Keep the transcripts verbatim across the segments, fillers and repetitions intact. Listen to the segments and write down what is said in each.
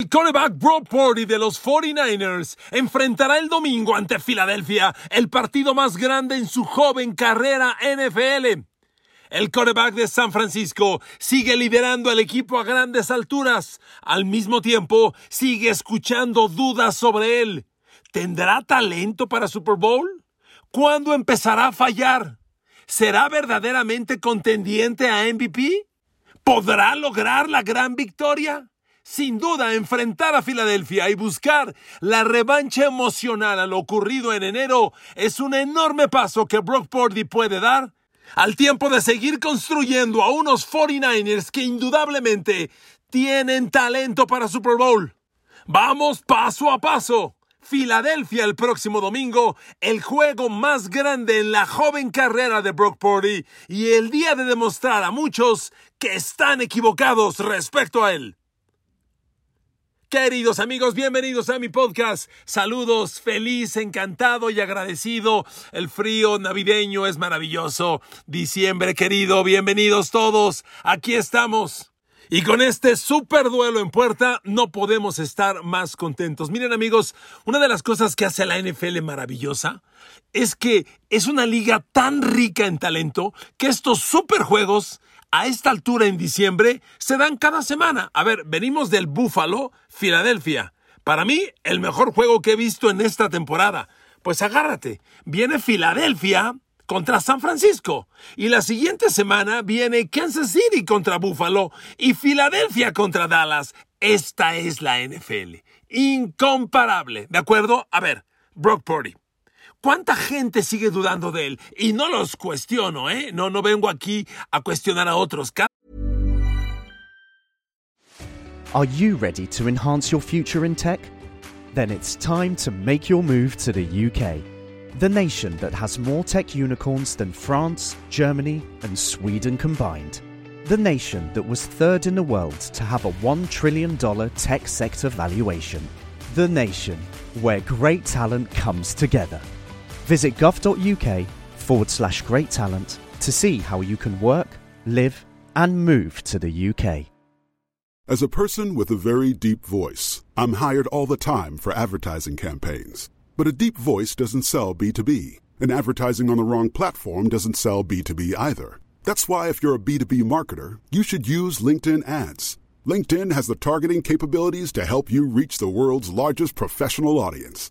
El quarterback Brock Purdy de los cuarenta y nueve ers enfrentará el domingo ante Filadelfia el partido más grande en su joven carrera N F L. El quarterback de San Francisco sigue liderando al equipo a grandes alturas. Al mismo tiempo, sigue escuchando dudas sobre él. ¿Tendrá talento para Super Bowl? ¿Cuándo empezará a fallar? ¿Será verdaderamente contendiente a M V P? ¿Podrá lograr la gran victoria? Sin duda, enfrentar a Filadelfia y buscar la revancha emocional a lo ocurrido en enero es un enorme paso que Brock Purdy puede dar, al tiempo de seguir construyendo a unos cuarenta y nueve ers que indudablemente tienen talento para Super Bowl. Vamos paso a paso. Filadelfia el próximo domingo, el juego más grande en la joven carrera de Brock Purdy y el día de demostrar a muchos que están equivocados respecto a él. Queridos amigos, bienvenidos a mi podcast. Saludos, feliz, encantado y agradecido. El frío navideño es maravilloso. Diciembre, querido, bienvenidos todos. Aquí estamos. Y con este super duelo en puerta, no podemos estar más contentos. Miren, amigos, una de las cosas que hace la N F L maravillosa es que es una liga tan rica en talento que estos superjuegos a esta altura en diciembre se dan cada semana. A ver, venimos del Buffalo, Filadelfia. Para mí, el mejor juego que he visto en esta temporada. Pues agárrate, viene Filadelfia contra San Francisco. Y la siguiente semana viene Kansas City contra Buffalo y Filadelfia contra Dallas. Esta es la N F L. Incomparable, ¿de acuerdo? A ver, Brock Purdy. ¿Cuánta gente sigue dudando de él? Y no los cuestiono, ¿eh? No, no vengo aquí a cuestionar a otros. Are you ready to enhance your future in tech? Then it's time to make your move to the U K. The nation that has more tech unicorns than France, Germany, and Sweden combined. The nation that was third in the world to have a one trillion dollars tech sector valuation. The nation where great talent comes together. Visit gov.uk forward slash great talent to see how you can work, live, and move to the U K. As a person with a very deep voice, I'm hired all the time for advertising campaigns. But a deep voice doesn't sell B two B, and advertising on the wrong platform doesn't sell B two B either. That's why if you're a B two B marketer, you should use LinkedIn ads. LinkedIn has the targeting capabilities to help you reach the world's largest professional audience.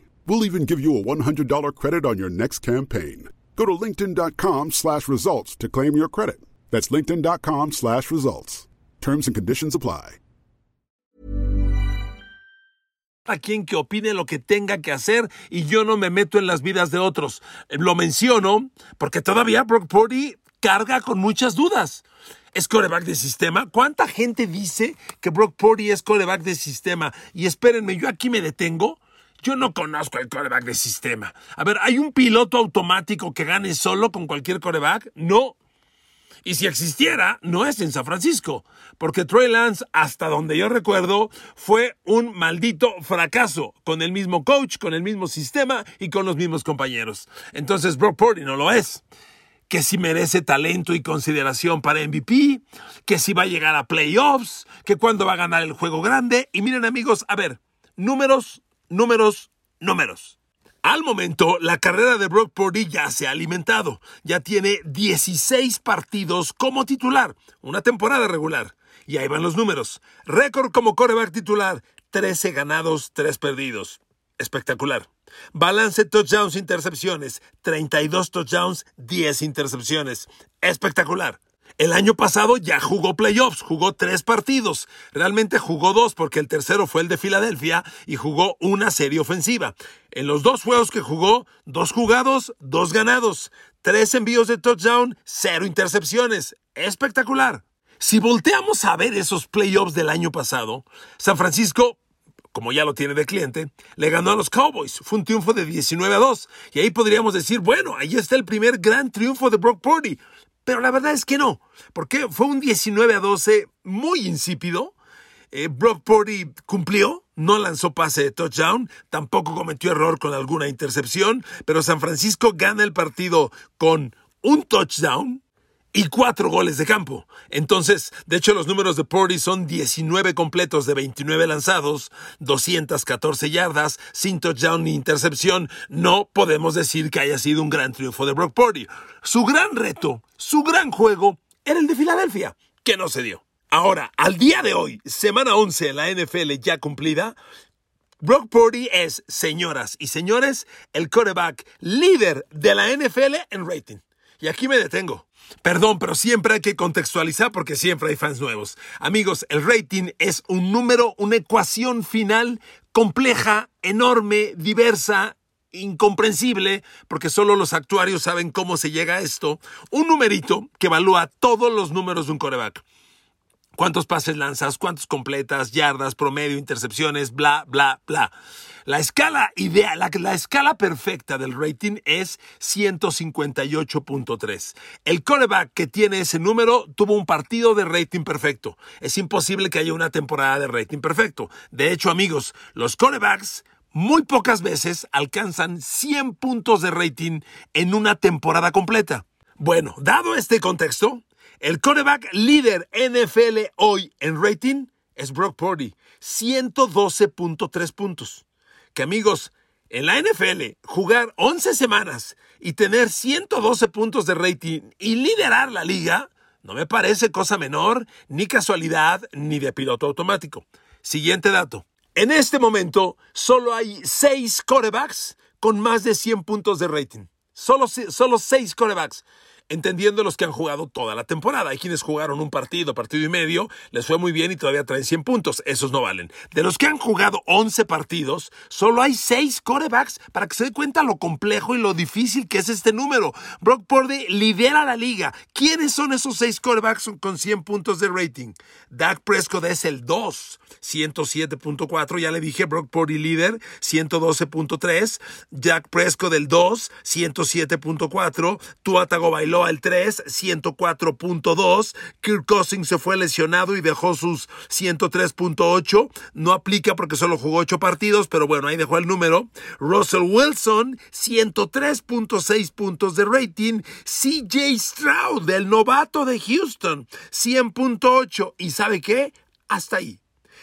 We'll even give you a one hundred dollars credit on your next campaign. Go to linkedin.com slash results to claim your credit. That's linkedin.com slash results. Terms and conditions apply. A quien que opine lo que tenga que hacer y yo no me meto en las vidas de otros. Lo menciono porque todavía Brock Purdy carga con muchas dudas. ¿Es quarterback de sistema? ¿Cuánta gente dice que Brock Purdy es quarterback de sistema? Y espérenme, yo aquí me detengo. Yo no conozco el quarterback de sistema. A ver, ¿hay un piloto automático que gane solo con cualquier quarterback? No. Y si existiera, no es en San Francisco. Porque Trey Lance, hasta donde yo recuerdo, fue un maldito fracaso. Con el mismo coach, con el mismo sistema y con los mismos compañeros. Entonces, Brock Purdy no lo es. Que si merece talento y consideración para M V P, que si va a llegar a playoffs, que cuándo va a ganar el juego grande. Y miren, amigos, a ver, números, números, números. Al momento, la carrera de Brock Purdy ya se ha alimentado. Ya tiene dieciséis partidos como titular, una temporada regular. Y ahí van los números. Récord como quarterback titular. trece ganados, tres perdidos. Espectacular. Balance touchdowns, intercepciones. treinta y dos touchdowns, diez intercepciones. Espectacular. El año pasado ya jugó playoffs, jugó tres partidos. Realmente jugó dos porque el tercero fue el de Filadelfia y jugó una serie ofensiva. En los dos juegos que jugó, dos jugados, dos ganados. Tres envíos de touchdown, cero intercepciones. Espectacular. Si volteamos a ver esos playoffs del año pasado, San Francisco, como ya lo tiene de cliente, le ganó a los Cowboys. Fue un triunfo de diecinueve a dos. Y ahí podríamos decir, bueno, ahí está el primer gran triunfo de Brock Purdy. Pero la verdad es que no, porque fue un diecinueve a doce muy insípido. Eh, Brock Purdy cumplió, no lanzó pase de touchdown, tampoco cometió error con alguna intercepción, pero San Francisco gana el partido con un touchdown y cuatro goles de campo. Entonces, de hecho, los números de Purdy son diecinueve completos de veintinueve lanzados, doscientas catorce yardas, sin touchdown ni intercepción. No podemos decir que haya sido un gran triunfo de Brock Purdy. Su gran reto, su gran juego, era el de Filadelfia, que no se dio. Ahora, al día de hoy, semana once de la N F L ya cumplida, Brock Purdy es, señoras y señores, el quarterback líder de la N F L en rating. Y aquí me detengo. Perdón, pero siempre hay que contextualizar porque siempre hay fans nuevos. Amigos, el rating es un número, una ecuación final compleja, enorme, diversa, incomprensible, porque solo los actuarios saben cómo se llega a esto. Un numerito que evalúa todos los números de un quarterback. ¿Cuántos pases lanzas? ¿Cuántos completas? Yardas, promedio, intercepciones, bla, bla, bla. La escala ideal, la, la escala perfecta del rating es ciento cincuenta y ocho punto tres. El quarterback que tiene ese número tuvo un partido de rating perfecto. Es imposible que haya una temporada de rating perfecto. De hecho, amigos, los quarterbacks muy pocas veces alcanzan cien puntos de rating en una temporada completa. Bueno, dado este contexto, el quarterback líder N F L hoy en rating es Brock Purdy, ciento doce punto tres puntos. Que amigos, en la N F L, jugar once semanas y tener ciento doce puntos de rating y liderar la liga, no me parece cosa menor, ni casualidad, ni de piloto automático. Siguiente dato. En este momento, solo hay seis quarterbacks con más de cien puntos de rating. Solo, solo seis quarterbacks. Entendiendo los que han jugado toda la temporada. Hay quienes jugaron un partido, partido y medio, les fue muy bien y todavía traen cien puntos. Esos no valen. De los que han jugado once partidos, solo hay seis quarterbacks para que se den cuenta lo complejo y lo difícil que es este número. Brock Purdy lidera la liga. ¿Quiénes son esos seis quarterbacks con cien puntos de rating? Dak Prescott es el dos, ciento siete punto cuatro. Ya le dije, Brock Purdy líder, ciento doce punto tres. Dak Prescott el dos, ciento siete punto cuatro. Tua Tagovailoa el tres, ciento cuatro punto dos. Kirk Cousins se fue lesionado y dejó sus ciento tres punto ocho. No aplica porque solo jugó ocho partidos, pero bueno, ahí dejó el número. Russell Wilson, ciento tres punto seis puntos de rating. C J Stroud, el novato de Houston, cien punto ocho. ¿Y sabe qué? Hasta ahí.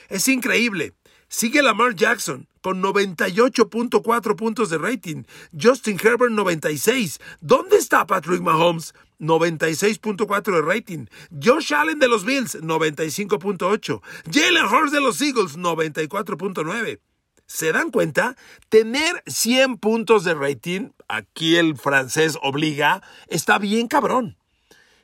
Es increíble. Sigue Lamar Jackson con noventa y ocho punto cuatro puntos de rating. Justin Herbert, noventa y seis. ¿Dónde está Patrick Mahomes? noventa y seis punto cuatro de rating. Josh Allen de los Bills, noventa y cinco punto ocho. Jalen Hurts de los Eagles, noventa y cuatro punto nueve. ¿Se dan cuenta? Tener cien puntos de rating, aquí el francés obliga, está bien cabrón.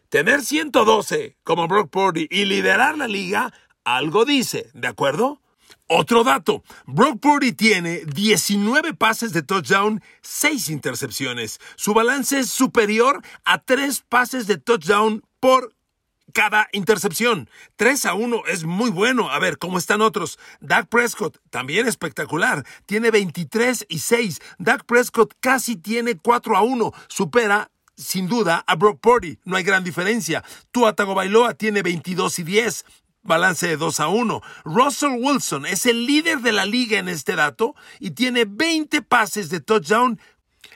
Tener ciento doce como Brock Purdy y liderar la liga, algo dice, ¿de acuerdo? Otro dato, Brock Purdy tiene diecinueve pases de touchdown, seis intercepciones. Su balance es superior a tres pases de touchdown por cada intercepción. tres a uno es muy bueno. A ver, ¿cómo están otros? Dak Prescott, también espectacular. Tiene veintitrés y seis. Dak Prescott casi tiene cuatro a uno. Supera sin duda a Brock Purdy. No hay gran diferencia. Tua Tagovailoa tiene veintidós y diez. Balance de dos a uno. Russell Wilson es el líder de la liga en este dato y tiene veinte pases de touchdown.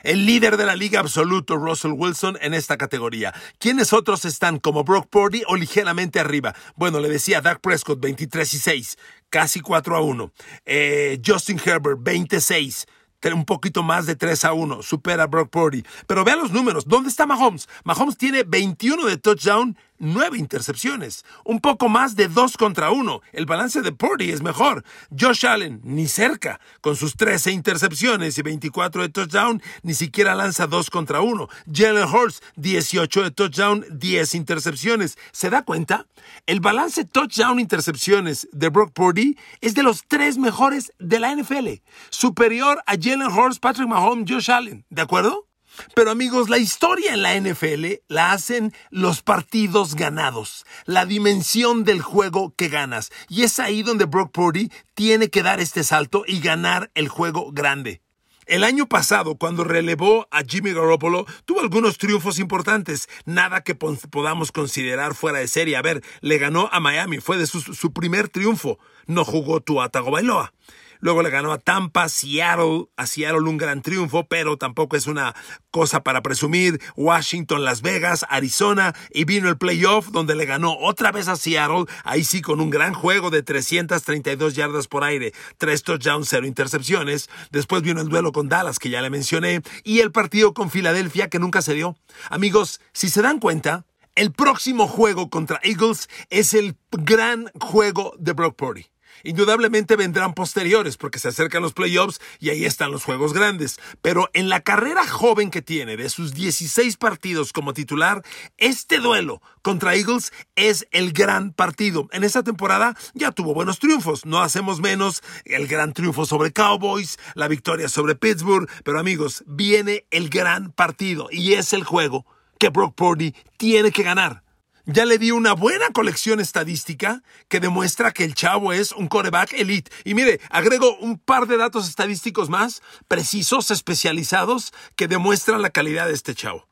El líder de la liga absoluto, Russell Wilson, en esta categoría. ¿Quiénes otros están como Brock Purdy o ligeramente arriba? Bueno, le decía Dak Prescott, veintitrés y seis, casi cuatro a uno. Eh, Justin Herbert, veintiséis. Un poquito más de tres a uno, supera a Brock Purdy. Pero vean los números. ¿Dónde está Mahomes? Mahomes tiene veintiuno de touchdown, nueve intercepciones, un poco más de dos contra uno. El balance de Purdy es mejor. Josh Allen, ni cerca, con sus trece intercepciones y veinticuatro de touchdown, ni siquiera lanza dos contra uno. Jalen Hurts, dieciocho de touchdown, diez intercepciones. ¿Se da cuenta? El balance touchdown-intercepciones de Brock Purdy es de los tres mejores de la N F L, superior a Jalen Hurts, Patrick Mahomes, Josh Allen. ¿De acuerdo? Pero amigos, la historia en la N F L la hacen los partidos ganados, la dimensión del juego que ganas. Y es ahí donde Brock Purdy tiene que dar este salto y ganar el juego grande. El año pasado, cuando relevó a Jimmy Garoppolo, tuvo algunos triunfos importantes. Nada que podamos considerar fuera de serie. A ver, le ganó a Miami, fue de su, su primer triunfo. No jugó Tua Tagovailoa. Luego le ganó a Tampa, Seattle, a Seattle un gran triunfo, pero tampoco es una cosa para presumir. Washington, Las Vegas, Arizona, y vino el playoff donde le ganó otra vez a Seattle, ahí sí con un gran juego de trescientas treinta y dos yardas por aire, tres touchdowns, cero intercepciones. Después vino el duelo con Dallas, que ya le mencioné, y el partido con Filadelfia, que nunca se dio. Amigos, si se dan cuenta, el próximo juego contra Eagles es el gran juego de Brock Purdy. Indudablemente vendrán posteriores porque se acercan los playoffs y ahí están los juegos grandes. Pero en la carrera joven que tiene de sus dieciséis partidos como titular, este duelo contra Eagles es el gran partido. En esta temporada ya tuvo buenos triunfos, no hacemos menos el gran triunfo sobre Cowboys, la victoria sobre Pittsburgh. Pero amigos, viene el gran partido y es el juego que Brock Purdy tiene que ganar. Ya le di una buena colección estadística que demuestra que el chavo es un quarterback elite. Y mire, agrego un par de datos estadísticos más, precisos, especializados, que demuestran la calidad de este chavo.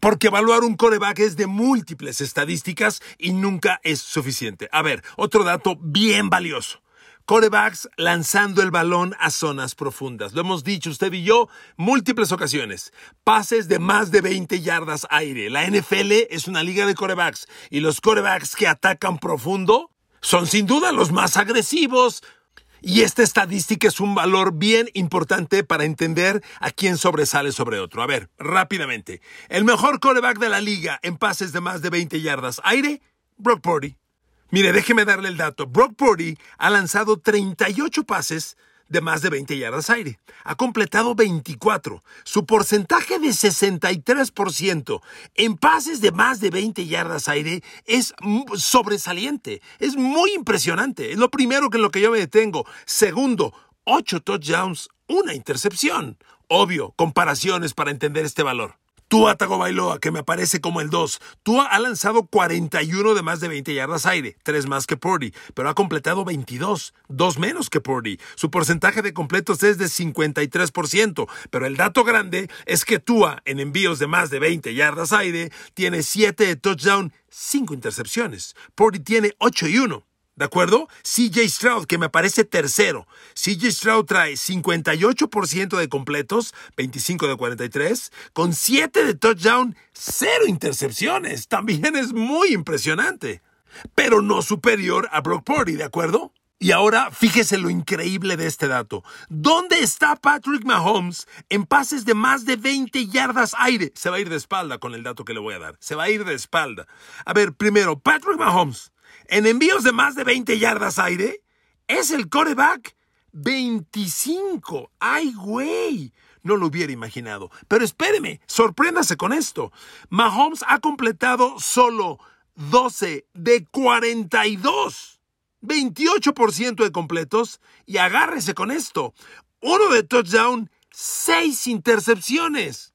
Porque evaluar un quarterback es de múltiples estadísticas y nunca es suficiente. A ver, otro dato bien valioso. Quarterbacks lanzando el balón a zonas profundas. Lo hemos dicho usted y yo múltiples ocasiones. Pases de más de veinte yardas aire. La N F L es una liga de quarterbacks y los quarterbacks que atacan profundo son sin duda los más agresivos. Y esta estadística es un valor bien importante para entender a quién sobresale sobre otro. A ver, rápidamente. El mejor quarterback de la liga en pases de más de veinte yardas aire, Brock Purdy. Mire, déjeme darle el dato. Brock Purdy ha lanzado treinta y ocho pases de más de veinte yardas aire. Ha completado veinticuatro. Su porcentaje de sesenta y tres por ciento en pases de más de veinte yardas aire es sobresaliente. Es muy impresionante. Es lo primero que en lo que yo me detengo. Segundo, ocho touchdowns, una intercepción. Obvio, comparaciones para entender este valor. Tua Tagovailoa, que me aparece como el dos. Tua ha lanzado cuarenta y uno de más de veinte yardas aire, tres más que Purdy, pero ha completado veintidós, dos menos que Purdy. Su porcentaje de completos es de cincuenta y tres por ciento, pero el dato grande es que Tua, en envíos de más de veinte yardas aire, tiene siete de touchdown, cinco intercepciones. Purdy tiene ocho y uno. ¿De acuerdo? C J Stroud, que me parece tercero. C J Stroud trae cincuenta y ocho por ciento de completos, veinticinco de cuarenta y tres, con siete de touchdown, cero intercepciones. También es muy impresionante, pero no superior a Brock Purdy, ¿de acuerdo? Y ahora, fíjese lo increíble de este dato. ¿Dónde está Patrick Mahomes en pases de más de veinte yardas aire? Se va a ir de espalda con el dato que le voy a dar. Se va a ir de espalda. A ver, primero, Patrick Mahomes. En envíos de más de veinte yardas aire, es el quarterback veinticinco. ¡Ay, güey! No lo hubiera imaginado. Pero espéreme, sorpréndase con esto. Mahomes ha completado solo doce de cuarenta y dos. veintiocho por ciento de completos. Y agárrese con esto. Uno de touchdown, seis intercepciones.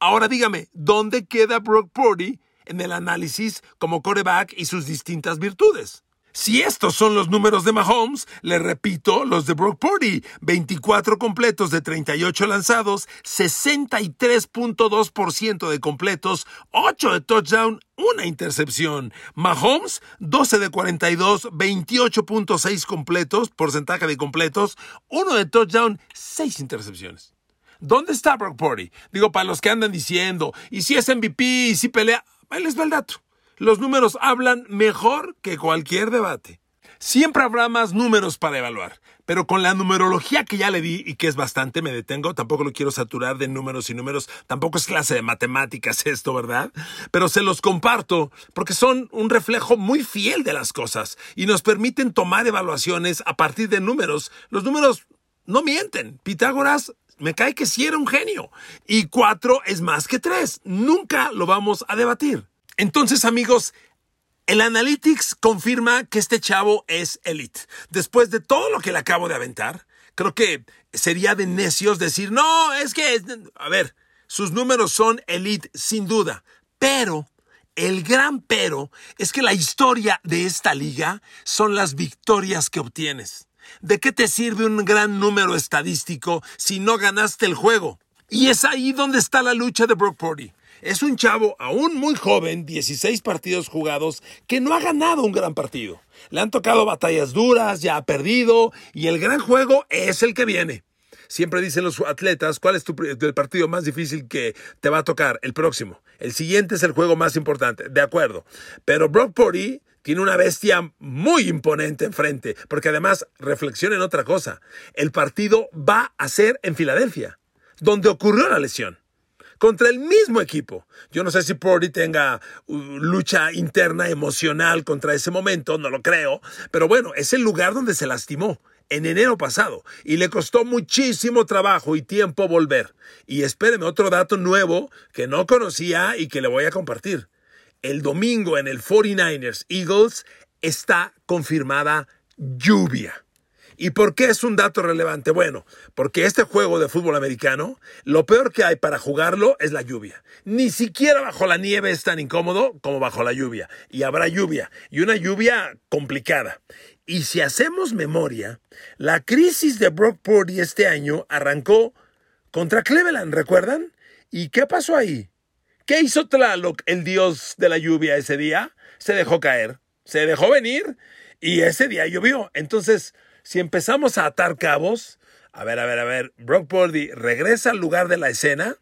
Ahora dígame, ¿dónde queda Brock Purdy en el análisis como quarterback y sus distintas virtudes? Si estos son los números de Mahomes, le repito los de Brock Purdy. veinticuatro completos de treinta y ocho lanzados, sesenta y tres punto dos por ciento de completos, ocho de touchdown, una intercepción. Mahomes, doce de cuarenta y dos, veintiocho punto seis completos, porcentaje de completos, uno de touchdown, seis intercepciones. ¿Dónde está Brock Purdy? Digo, para los que andan diciendo, y si es M V P, y si pelea... Ahí les va el dato. Los números hablan mejor que cualquier debate. Siempre habrá más números para evaluar, pero con la numerología que ya le di y que es bastante, me detengo, tampoco lo quiero saturar de números y números, tampoco es clase de matemáticas esto, ¿verdad? Pero se los comparto porque son un reflejo muy fiel de las cosas y nos permiten tomar evaluaciones a partir de números. Los números no mienten. Pitágoras, me cae que sí era un genio, y cuatro es más que tres. Nunca lo vamos a debatir. Entonces, amigos, el Analytics confirma que este chavo es elite. Después de todo lo que le acabo de aventar, creo que sería de necios decir, no, es que, a ver, sus números son elite, sin duda. Pero, el gran pero, es que la historia de esta liga son las victorias que obtienes. ¿De qué te sirve un gran número estadístico si no ganaste el juego? Y es ahí donde está la lucha de Brock Purdy. Es un chavo aún muy joven, dieciséis partidos jugados, que no ha ganado un gran partido. Le han tocado batallas duras, ya ha perdido, y el gran juego es el que viene. Siempre dicen los atletas, ¿cuál es tu, el partido más difícil que te va a tocar? El próximo. El siguiente es el juego más importante. De acuerdo. Pero Brock Purdy tiene una bestia muy imponente enfrente, porque además, reflexionen otra cosa. El partido va a ser en Filadelfia, donde ocurrió la lesión, contra el mismo equipo. Yo no sé si Purdy tenga lucha interna emocional contra ese momento, no lo creo, pero bueno, es el lugar donde se lastimó en enero pasado y le costó muchísimo trabajo y tiempo volver. Y espérenme otro dato nuevo que no conocía y que le voy a compartir. El domingo en el cuarenta y nueve ers Eagles está confirmada lluvia. ¿Y por qué es un dato relevante? Bueno, porque este juego de fútbol americano, lo peor que hay para jugarlo es la lluvia. Ni siquiera bajo la nieve es tan incómodo como bajo la lluvia. Y habrá lluvia, y una lluvia complicada. Y si hacemos memoria, la crisis de Brock Purdy este año arrancó contra Cleveland, ¿recuerdan? ¿Y qué pasó ahí? ¿Qué hizo Tlaloc, el dios de la lluvia, ese día? Se dejó caer, se dejó venir, y ese día llovió. Entonces, si empezamos a atar cabos, a ver, a ver, a ver, Brock Purdy regresa al lugar de la escena,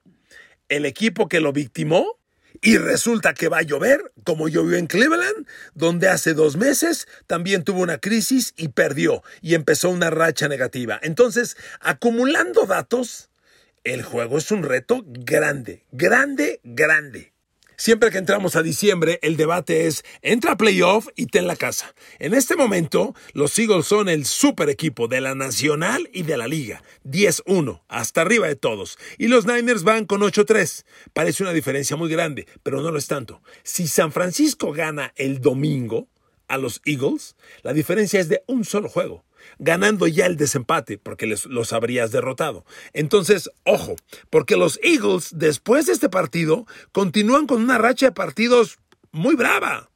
el equipo que lo victimó, y resulta que va a llover, como llovió en Cleveland, donde hace dos meses también tuvo una crisis y perdió, y empezó una racha negativa. Entonces, acumulando datos, el juego es un reto grande, grande, grande. Siempre que entramos a diciembre, el debate es, entra a playoff y ten la casa. En este momento, los Eagles son el super equipo de la Nacional y de la Liga. diez uno, hasta arriba de todos. Y los Niners van con ocho tres. Parece una diferencia muy grande, pero no lo es tanto. Si San Francisco gana el domingo a los Eagles, la diferencia es de un solo juego, ganando ya el desempate, porque les, los habrías derrotado. Entonces, ojo, porque los Eagles, después de este partido, continúan con una racha de partidos muy brava.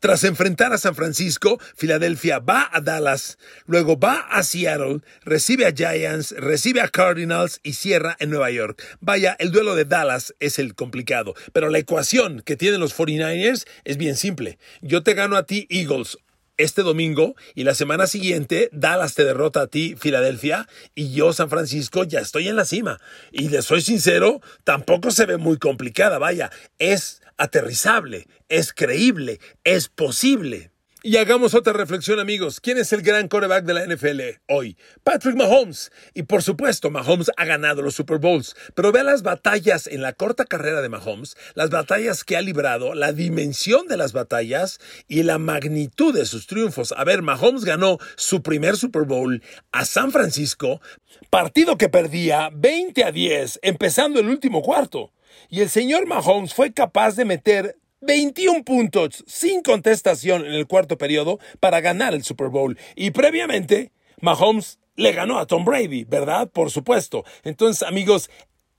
Tras enfrentar a San Francisco, Filadelfia va a Dallas, luego va a Seattle, recibe a Giants, recibe a Cardinals y cierra en Nueva York. Vaya, el duelo de Dallas es el complicado, pero la ecuación que tienen los cuarenta y nueve ers es bien simple. Yo te gano a ti, Eagles, este domingo, y la semana siguiente Dallas te derrota a ti, Filadelfia, y yo, San Francisco, ya estoy en la cima. Y les soy sincero, tampoco se ve muy complicada, vaya, es aterrizable, es creíble, es posible. Y hagamos otra reflexión, amigos. ¿Quién es el gran quarterback de la N F L hoy? Patrick Mahomes. Y por supuesto, Mahomes ha ganado los Super Bowls. Pero vea las batallas en la corta carrera de Mahomes, las batallas que ha librado, la dimensión de las batallas y la magnitud de sus triunfos. A ver, Mahomes ganó su primer Super Bowl a San Francisco, partido que perdía veinte a diez, empezando el último cuarto. Y el señor Mahomes fue capaz de meter veintiún puntos sin contestación en el cuarto periodo para ganar el Super Bowl. Y previamente, Mahomes le ganó a Tom Brady, ¿verdad? Por supuesto. Entonces, amigos,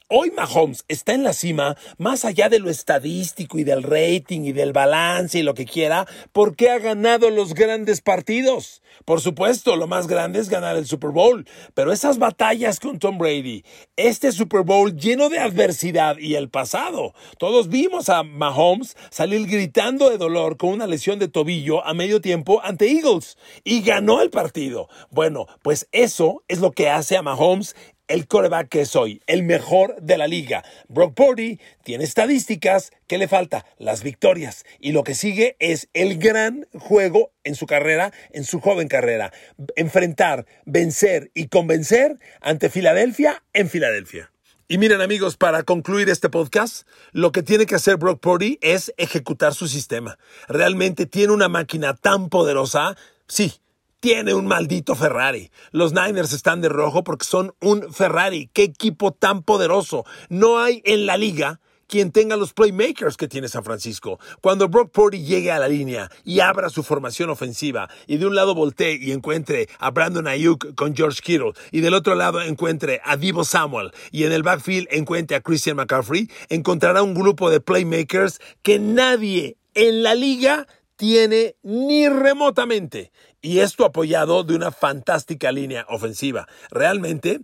hoy Mahomes está en la cima, más allá de lo estadístico y del rating y del balance y lo que quiera, porque ha ganado los grandes partidos. Por supuesto, lo más grande es ganar el Super Bowl, pero esas batallas con Tom Brady, este Super Bowl lleno de adversidad y el pasado. Todos vimos a Mahomes salir gritando de dolor con una lesión de tobillo a medio tiempo ante Eagles y ganó el partido. Bueno, pues eso es lo que hace a Mahomes el quarterback que es hoy, el mejor de la liga. Brock Purdy tiene estadísticas que le falta, las victorias, y lo que sigue es el gran juego en su carrera, en su joven carrera. Enfrentar, vencer y convencer ante Filadelfia en Filadelfia. Y miren, amigos, para concluir este podcast, lo que tiene que hacer Brock Purdy es ejecutar su sistema. Realmente tiene una máquina tan poderosa, sí, tiene un maldito Ferrari. Los Niners están de rojo porque son un Ferrari. ¡Qué equipo tan poderoso! No hay en la liga quien tenga los playmakers que tiene San Francisco. Cuando Brock Purdy llegue a la línea y abra su formación ofensiva y de un lado voltee y encuentre a Brandon Ayuk con George Kittle y del otro lado encuentre a Deebo Samuel y en el backfield encuentre a Christian McCaffrey, encontrará un grupo de playmakers que nadie en la liga tiene ni remotamente. Y esto apoyado de una fantástica línea ofensiva. Realmente,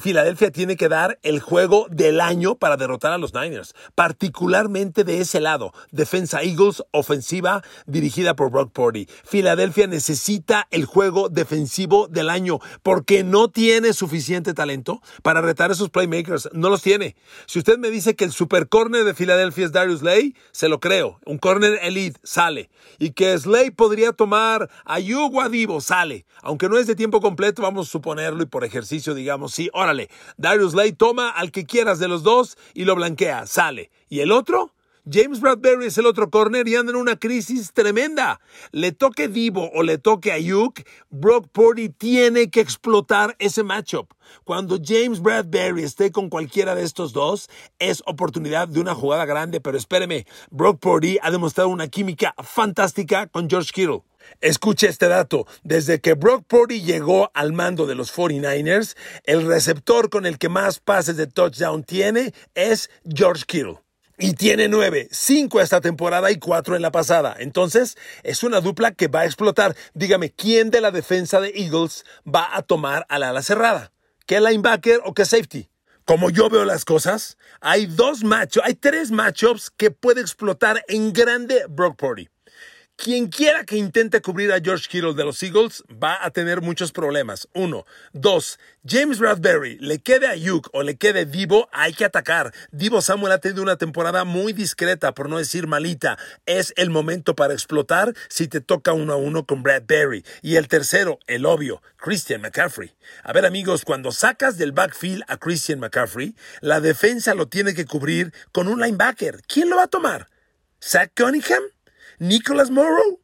Filadelfia tiene que dar el juego del año para derrotar a los Niners, particularmente de ese lado, defensa Eagles, ofensiva dirigida por Brock Purdy. Filadelfia necesita el juego defensivo del año porque no tiene suficiente talento para retar a esos playmakers. No los tiene. Si usted me dice que el super corner de Filadelfia es Darius Slay, se lo creo. Un corner elite sale. Y que Slay podría tomar a Yugo Divo, sale, aunque no es de tiempo completo, vamos a suponerlo y por ejercicio digamos, sí, órale, Darius Slay toma al que quieras de los dos y lo blanquea, sale, y el otro, James Bradberry es el otro corner y anda en una crisis tremenda, le toque Divo o le toque Ayuk, Brock Purdy tiene que explotar ese matchup. Cuando James Bradberry esté con cualquiera de estos dos, es oportunidad de una jugada grande, pero espéreme, Brock Purdy ha demostrado una química fantástica con George Kittle. Escuche este dato, desde que Brock Purdy llegó al mando de los cuarenta y nueve ers, el receptor con el que más pases de touchdown tiene es George Kittle. Y tiene nueve, cinco esta temporada y cuatro en la pasada. Entonces, es una dupla que va a explotar. Dígame, ¿quién de la defensa de Eagles va a tomar al ala cerrada? ¿Qué linebacker o qué safety? Como yo veo las cosas, hay dos matchups, hay tres matchups que puede explotar en grande Brock Purdy. Quien quiera que intente cubrir a George Kittle de los Eagles va a tener muchos problemas. Uno. Dos. James Bradberry, le quede a Ayuk o le quede Deebo, hay que atacar. Deebo Samuel ha tenido una temporada muy discreta, por no decir malita. Es el momento para explotar si te toca uno a uno con Bradberry. Y el tercero, el obvio, Christian McCaffrey. A ver, amigos, cuando sacas del backfield a Christian McCaffrey, la defensa lo tiene que cubrir con un linebacker. ¿Quién lo va a tomar? ¿Zach Cunningham? ¿Nicholas Morrow?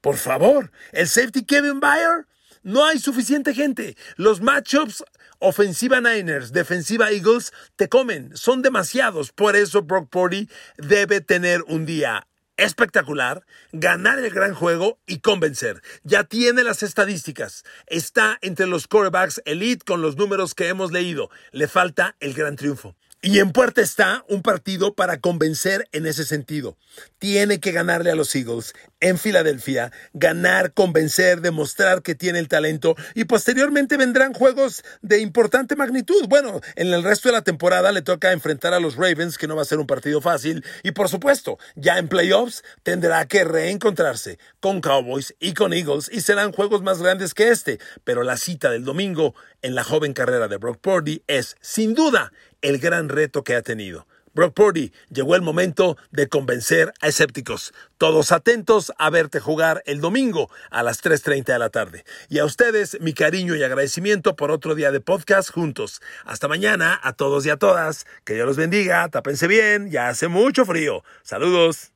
Por favor, el safety Kevin Byard, no hay suficiente gente. Los matchups ofensiva Niners, defensiva Eagles te comen, son demasiados. Por eso Brock Purdy debe tener un día espectacular, ganar el gran juego y convencer. Ya tiene las estadísticas, está entre los quarterbacks elite con los números que hemos leído. Le falta el gran triunfo. Y en puerta está un partido para convencer en ese sentido. Tiene que ganarle a los Eagles en Filadelfia, ganar, convencer, demostrar que tiene el talento y posteriormente vendrán juegos de importante magnitud. Bueno, en el resto de la temporada le toca enfrentar a los Ravens, que no va a ser un partido fácil. Y por supuesto, ya en playoffs tendrá que reencontrarse con Cowboys y con Eagles y serán juegos más grandes que este. Pero la cita del domingo en la joven carrera de Brock Purdy es, sin duda, el gran reto que ha tenido. Brock Purdy, llegó el momento de convencer a escépticos. Todos atentos a verte jugar el domingo a las tres treinta de la tarde. Y a ustedes, mi cariño y agradecimiento por otro día de podcast juntos. Hasta mañana a todos y a todas. Que Dios los bendiga, tápense bien, ya hace mucho frío. Saludos.